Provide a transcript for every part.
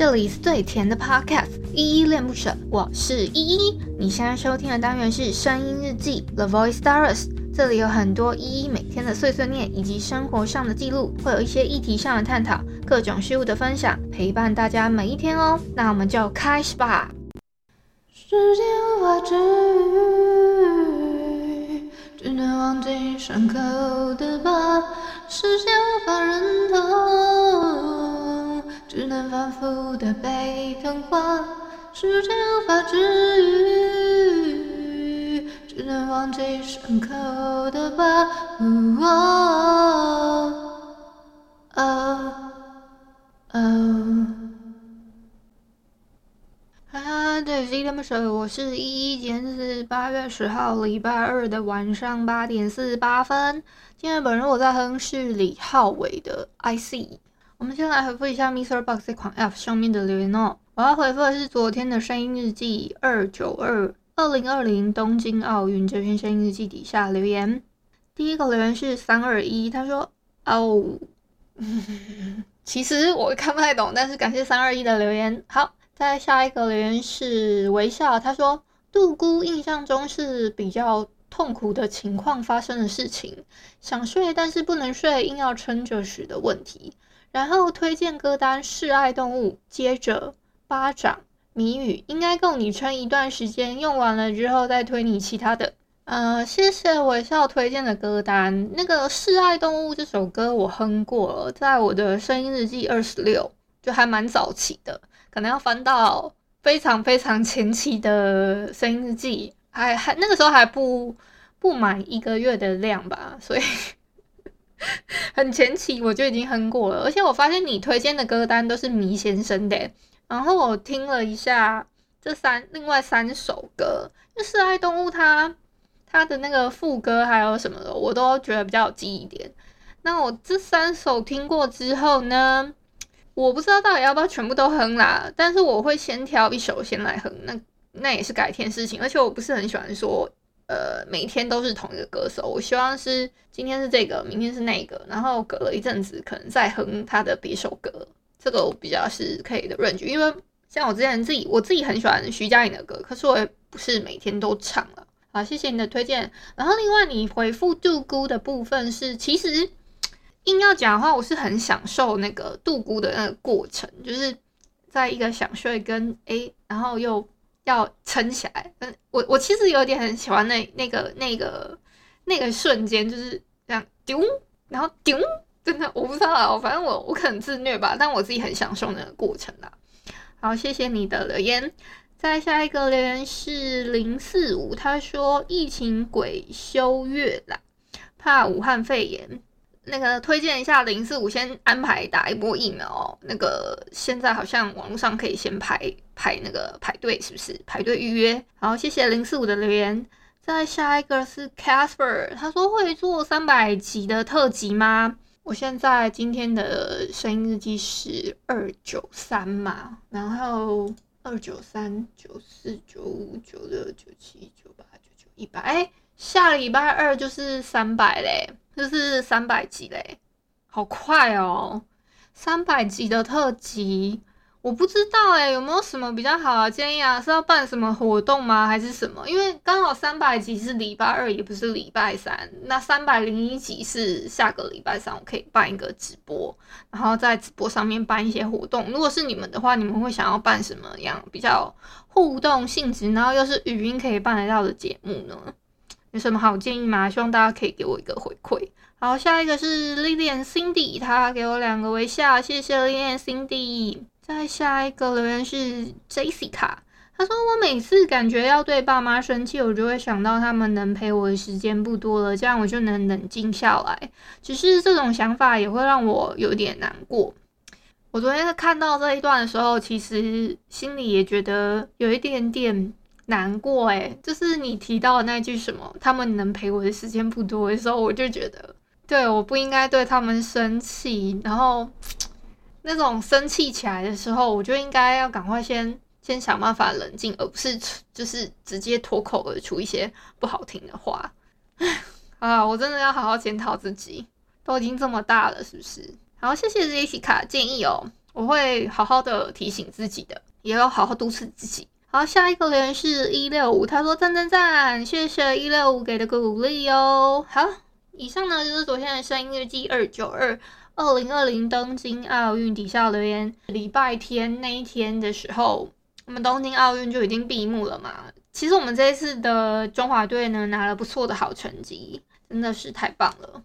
这里是最甜的 Podcast， 依依恋不舍，我是依依。你现在收听的单元是声音日记 The Voice Stars， 这里有很多依依每天的碎碎念以及生活上的记录，会有一些议题上的探讨，各种事物的分享，陪伴大家每一天哦。那我们就开始吧。时间无法治愈，只能忘记伤口的疤。时间无法忍痛，只能反复的被疼化。时间无法治愈，只能忘记伤口的疤。对，依依恋不舍，我是依依。今天是8月10号，礼拜二的晚上8点48分。今天本人我在哼是李浩伟的 I See。我们先来回复一下 MixerBox 这款 App 上面的留言哦。我要回复的是昨天的声音日记292 2020东京奥运这篇声音日记底下留言。第一个留言是321，他说哦，其实我看不太懂，但是感谢321的留言。好。再下一个留言是微笑，他说杜姑印象中是比较痛苦的情况发生的事情，想睡但是不能睡，硬要撑着时的问题。然后推荐歌单示爱动物，接着巴掌谜语，应该够你撑一段时间，用完了之后再推你其他的。谢谢微笑推荐的歌单。那个示爱动物这首歌我哼过了，在我的声音日记26，就还蛮早期的。可能要翻到非常非常前期的声音日记，还那个时候还不满1个月的量吧，所以很前期我就已经哼过了。而且我发现你推荐的歌单都是迷先生的耶，然后我听了一下这另外三首歌，就是爱动物它的那个副歌还有什么的，我都觉得比较有记忆点。那我这3首听过之后呢？我不知道到底要不要全部都哼啦，但是我会先挑一首先来哼，那也是改天事情。而且我不是很喜欢说每天都是同一个歌手，我希望是今天是这个，明天是那个，然后隔了一阵子可能再哼他的别首歌，这个我比较是可以的 range。 因为像我之前我自己很喜欢徐佳莹的歌，可是我也不是每天都唱了。好，谢谢你的推荐。然后另外你回复杜姑的部分是，其实硬要讲的话，我是很享受那个度孤的那个过程，就是在一个想睡跟然后又要撑起来。我其实有点很喜欢那个瞬间，就是这样丢，然后丢，真的我不知道啊，反正我可能自虐吧，但我自己很享受那个过程啦。好，谢谢你的留言。再下一个留言是045，他说疫情鬼修月啦，怕武汉肺炎。那个推荐一下045，先安排打一波疫苗哦。那个现在好像网络上可以先排队，是不是排队预约？好，谢谢045的留言。再下一个是 Casper， 他说会做300集的特辑吗？我现在今天的声音日记是293嘛，然后293、94、95、96、97、98、99、100，下礼拜2就是300嘞。就是300集嘞，好快哦！300集的特辑，我不知道有没有什么比较好的建议啊？是要办什么活动吗？还是什么？因为刚好300集是礼拜2，也不是礼拜3。那301集是下个礼拜3，我可以办一个直播，然后在直播上面办一些活动。如果是你们的话，你们会想要办什么样比较互动性质，然后又是语音可以办得到的节目呢？有什么好建议吗？希望大家可以给我一个回馈。好，下一个是 Lilian Cindy， 他给我2个微笑，谢谢 Lilian Cindy。 再下一个留言是 Jessica， 他说我每次感觉要对爸妈生气，我就会想到他们能陪我的时间不多了，这样我就能冷静下来，只是这种想法也会让我有点难过。我昨天看到这一段的时候，其实心里也觉得有一点点难过就是你提到的那句什么他们能陪我的时间不多的时候，我就觉得对，我不应该对他们生气。然后那种生气起来的时候，我就应该要赶快先想办法冷静，而不是就是直接脱口而出一些不好听的话。啊，我真的要好好检讨自己，都已经这么大了是不是？好，谢谢 Jessica 建议哦。我会好好的提醒自己的，也要好好督促自己。好，下一个留言是165，他说赞赞赞，谢谢165给的鼓励哦。好，以上呢就是昨天的声音日记292 2020东京奥运底下留言。礼拜天那一天的时候，我们东京奥运就已经闭幕了嘛。其实我们这一次的中华队呢拿了不错的好成绩，真的是太棒了。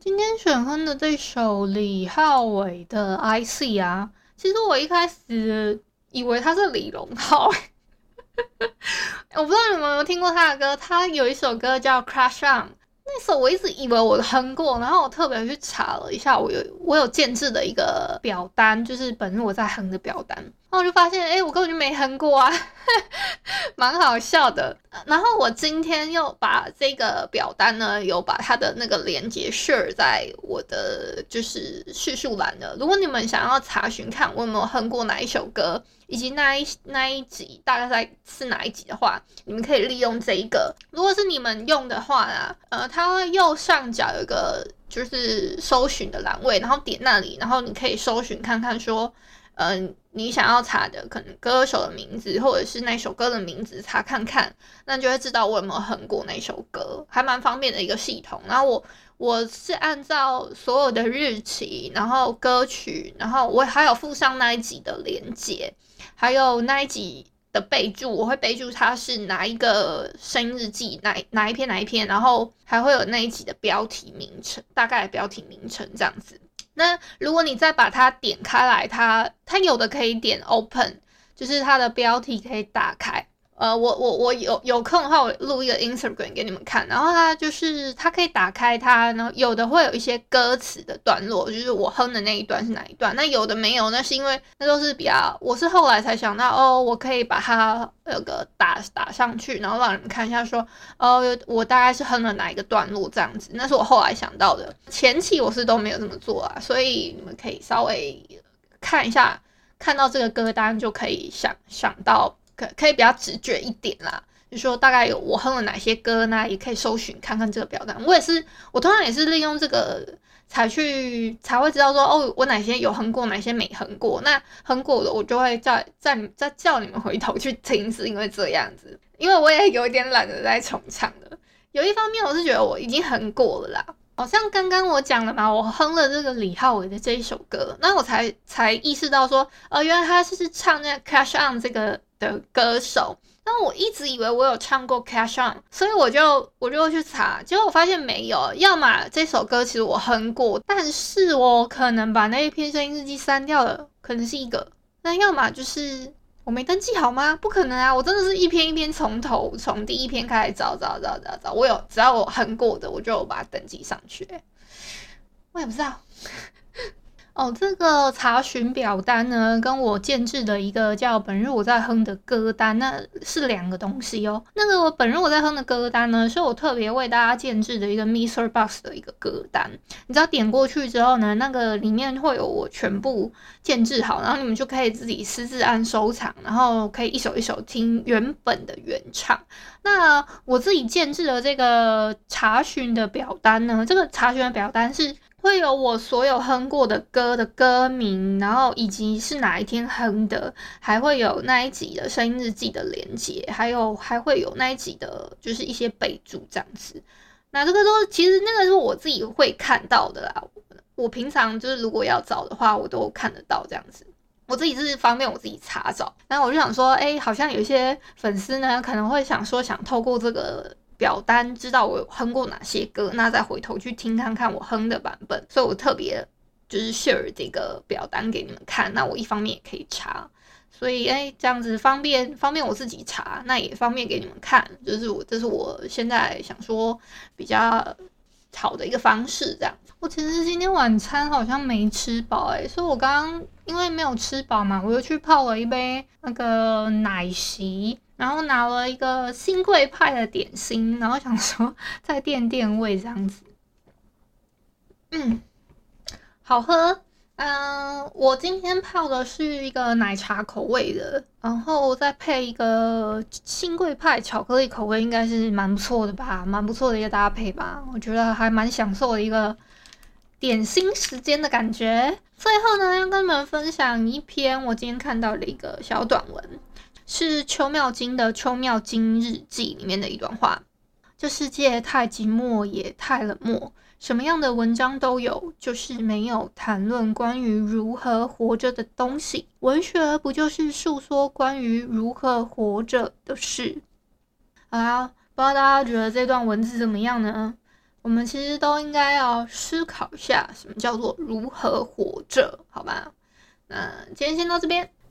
今天选哼的这首李浩伟的 I See 啊，其实我一开始以为他是李荣浩我不知道你们有没有听过他的歌，他有一首歌叫 Crush On， 那首我一直以为我哼过，然后我特别去查了一下，我有建制的一个表单，就是本日我在哼的表单，然后我就发现我根本就没哼过啊蛮好笑的。然后我今天又把这个表单呢，有把它的那个连结 share 在我的就是叙述栏的，如果你们想要查询看我有没有哼过哪一首歌，以及那一集大概是哪一集的话，你们可以利用这一个。如果是你们用的话啦，它会右上角有一个就是搜寻的栏位，然后点那里，然后你可以搜寻看看说你想要查的可能歌手的名字或者是那首歌的名字查看看，那你就会知道我有没有哼过那首歌，还蛮方便的一个系统。然后我是按照所有的日期，然后歌曲，然后我还有附上那一集的连结，还有那一集的备注，我会备注它是哪一个声音日记，哪一篇，然后还会有那一集的标题名称，大概的标题名称这样子。那如果你再把它点开来，它有的可以点 open， 就是它的标题可以打开。我有空的话，我录一个 Instagram 给你们看。然后它可以打开它，然后有的会有一些歌词的段落，就是我哼的那一段是哪一段。那有的没有，那是因为那都是比较，我是后来才想到我可以把它有个打上去，然后让你们看一下说我大概是哼了哪一个段落这样子。那是我后来想到的，前期我是都没有这么做啊，所以你们可以稍微看一下，看到这个歌单就可以想到。可以比较直觉一点啦，就是说大概有我哼了哪些歌呢，也可以搜寻看看这个表单。我通常也是利用这个才会知道说我哪些有哼过，哪些没哼过。那哼过的我就会再叫你们回头去听，是因为这样子，因为我也有点懒得再重唱了。有一方面我是觉得我已经哼过了啦，好像刚刚我讲了嘛，我哼了这个李浩伟的这一首歌，那我才意识到说原来他是唱那个 Crush On 这个的歌手。那我一直以为我有唱过 Crush On， 所以我就去查，结果我发现没有。要么这首歌其实我哼过，但是我可能把那一篇声音日记删掉了，可能是一个。那要么就是我没登记好吗？不可能啊！我真的是一篇一篇从头，从第一篇开始找。只要我哼过的，我就把它登记上去。我也不知道。这个查询表单呢，跟我建制的一个叫本日我在哼的歌单，那是两个东西哦。那个本日我在哼的歌单呢，是我特别为大家建制的一个 MixerBox 的一个歌单。你只要点过去之后呢，那个里面会有我全部建制好，然后你们就可以自己私自按收藏，然后可以一首一首听原本的原唱。那我自己建制的这个查询的表单呢，这个查询的表单是会有我所有哼过的歌的歌名，然后以及是哪一天哼的，还会有那一集的声音日记的连结，还会有那一集的就是一些备注这样子。那这个都其实那个是我自己会看到的啦，我平常就是如果要找的话，我都看得到这样子。我自己是方便我自己查找，然后我就想说好像有一些粉丝呢可能会想透过这个表单知道我哼过哪些歌，那再回头去听看看我哼的版本，所以我特别就是 share 这个表单给你们看。那我一方面也可以查，所以这样子方便我自己查，那也方便给你们看，就是这是我现在想说比较好的一个方式这样。我其实今天晚餐好像没吃饱所以我刚刚因为没有吃饱嘛，我又去泡了一杯那个奶昔，然后拿了一个新贵派的点心，然后想说再垫胃这样子。好喝。我今天泡的是一个奶茶口味的，然后再配一个新贵派巧克力口味，应该是蛮不错的吧，蛮不错的一个搭配吧，我觉得还蛮享受的一个点心时间的感觉。最后呢，要跟你们分享一篇我今天看到的一个小短文，是邱妙津的《邱妙津日记》里面的一段话。这世界太寂寞也太冷漠，什么样的文章都有，就是没有谈论关于如何活着的东西。文学不就是诉说关于如何活着的事？好啦，不知道大家觉得这段文字怎么样呢？我们其实都应该要思考一下什么叫做如何活着，好吧？那今天先到这边，